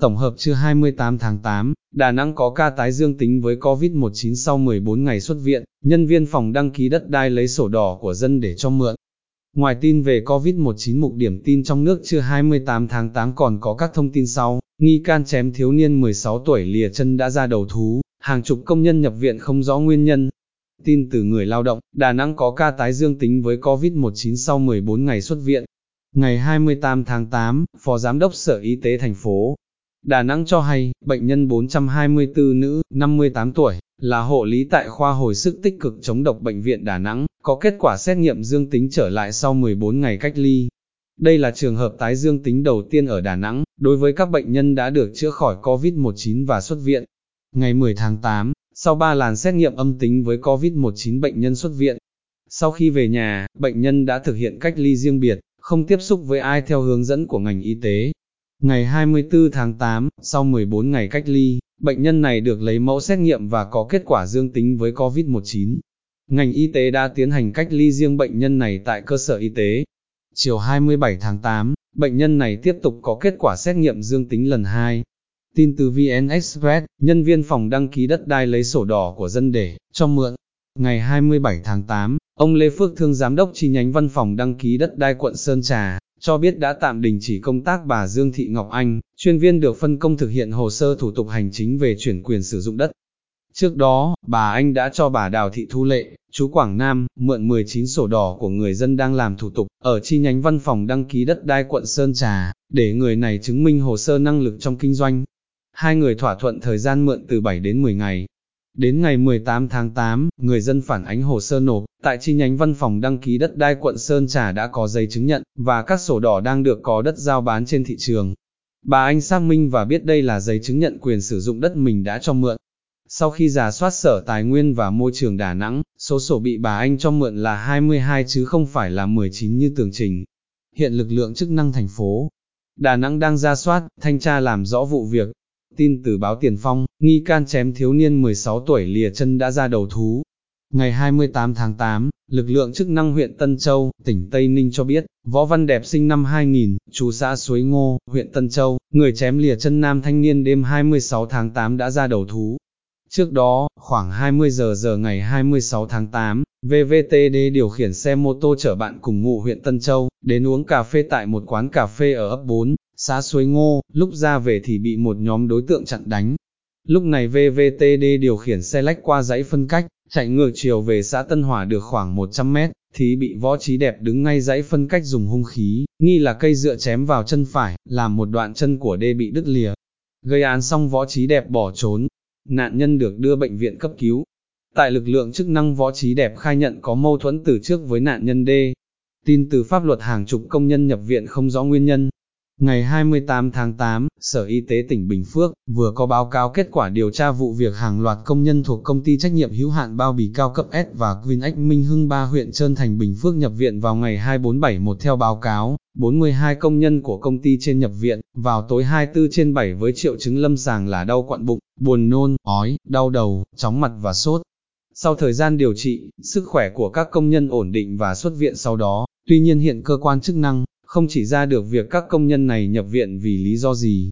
Tổng hợp trưa 28 tháng 8, Đà Nẵng có ca tái dương tính với COVID-19 sau 14 ngày xuất viện, nhân viên phòng đăng ký đất đai lấy sổ đỏ của dân để cho mượn. Ngoài tin về COVID-19, mục điểm tin trong nước trưa 28 tháng 8 còn có các thông tin sau: nghi can chém thiếu niên 16 tuổi lìa chân đã ra đầu thú, hàng chục công nhân nhập viện không rõ nguyên nhân. Tin từ người lao động, Đà Nẵng có ca tái dương tính với COVID-19 sau 14 ngày xuất viện. Ngày 28 tháng 8, Phó Giám đốc Sở Y tế thành phố Đà Nẵng cho hay, bệnh nhân 424 nữ, 58 tuổi, là hộ lý tại khoa hồi sức tích cực chống độc Bệnh viện Đà Nẵng, có kết quả xét nghiệm dương tính trở lại sau 14 ngày cách ly. Đây là trường hợp tái dương tính đầu tiên ở Đà Nẵng, đối với các bệnh nhân đã được chữa khỏi COVID-19 và xuất viện. Ngày 10 tháng 8, sau 3 làn xét nghiệm âm tính với COVID-19, bệnh nhân xuất viện. Sau khi về nhà, bệnh nhân đã thực hiện cách ly riêng biệt, không tiếp xúc với ai theo hướng dẫn của ngành y tế. Ngày 24 tháng 8, sau 14 ngày cách ly, bệnh nhân này được lấy mẫu xét nghiệm và có kết quả dương tính với COVID-19. Ngành y tế đã tiến hành cách ly riêng bệnh nhân này tại cơ sở y tế. Chiều 27 tháng 8, bệnh nhân này tiếp tục có kết quả xét nghiệm dương tính lần 2. Tin từ VN Express, nhân viên phòng đăng ký đất đai lấy sổ đỏ của dân để cho mượn. Ngày 27 tháng 8, ông Lê Phước Thương, Giám đốc chi nhánh Văn phòng đăng ký đất đai quận Sơn Trà, cho biết đã tạm đình chỉ công tác bà Dương Thị Ngọc Anh, chuyên viên được phân công thực hiện hồ sơ thủ tục hành chính về chuyển quyền sử dụng đất. Trước đó, bà Anh đã cho bà Đào Thị Thu Lệ, chú Quảng Nam, mượn 19 sổ đỏ của người dân đang làm thủ tục ở chi nhánh Văn phòng đăng ký đất đai quận Sơn Trà, để người này chứng minh hồ sơ năng lực trong kinh doanh. Hai người thỏa thuận thời gian mượn từ 7 đến 10 ngày. Đến ngày 18 tháng 8, người dân phản ánh hồ sơ nộp tại chi nhánh Văn phòng đăng ký đất đai quận Sơn Trà đã có giấy chứng nhận và các sổ đỏ đang được có đất giao bán trên thị trường. Bà Anh xác minh và biết đây là giấy chứng nhận quyền sử dụng đất mình đã cho mượn. Sau khi rà soát Sở Tài nguyên và Môi trường Đà Nẵng, số sổ bị bà Anh cho mượn là 22 chứ không phải là 19 như tường trình. Hiện lực lượng chức năng thành phố Đà Nẵng đang rà soát, thanh tra làm rõ vụ việc. Tin từ báo Tiền Phong, nghi can chém thiếu niên 16 tuổi lìa chân đã ra đầu thú. Ngày 28 tháng 8, lực lượng chức năng huyện Tân Châu, tỉnh Tây Ninh cho biết, Võ Văn Đẹp sinh năm 2000, trú xã Suối Ngô, huyện Tân Châu, người chém lìa chân nam thanh niên đêm 26 tháng 8 đã ra đầu thú. Trước đó, khoảng 20 giờ ngày 26 tháng 8, VVTD điều khiển xe mô tô chở bạn cùng ngụ huyện Tân Châu, đến uống cà phê tại một quán cà phê ở ấp 4. Xã Suối Ngô, lúc ra về thì bị một nhóm đối tượng chặn đánh. Lúc này VVTD điều khiển xe lách qua dãy phân cách, chạy ngược chiều về xã Tân Hòa được khoảng 100 m, thì bị Võ Trí Đẹp đứng ngay dãy phân cách dùng hung khí, nghi là cây dựa chém vào chân phải, làm một đoạn chân của D bị đứt lìa. Gây án xong Võ Trí Đẹp bỏ trốn, nạn nhân được đưa bệnh viện cấp cứu. Tại lực lượng chức năng Võ Trí Đẹp khai nhận có mâu thuẫn từ trước với nạn nhân D. Tin từ pháp luật, hàng chục công nhân nhập viện không rõ nguyên nhân. Ngày 28 tháng 8, Sở Y tế tỉnh Bình Phước vừa có báo cáo kết quả điều tra vụ việc hàng loạt công nhân thuộc Công ty Trách nhiệm hữu hạn bao bì cao cấp S và Queen X Minh Hưng 3 huyện Trơn Thành, Bình Phước nhập viện vào ngày 24/7. Theo báo cáo, 42 công nhân của công ty trên nhập viện vào tối 24/7 với triệu chứng lâm sàng là đau quặn bụng, buồn nôn, ói, đau đầu, chóng mặt và sốt. Sau thời gian điều trị, sức khỏe của các công nhân ổn định và xuất viện sau đó. Tuy nhiên hiện cơ quan chức năng không chỉ ra được việc các công nhân này nhập viện vì lý do gì.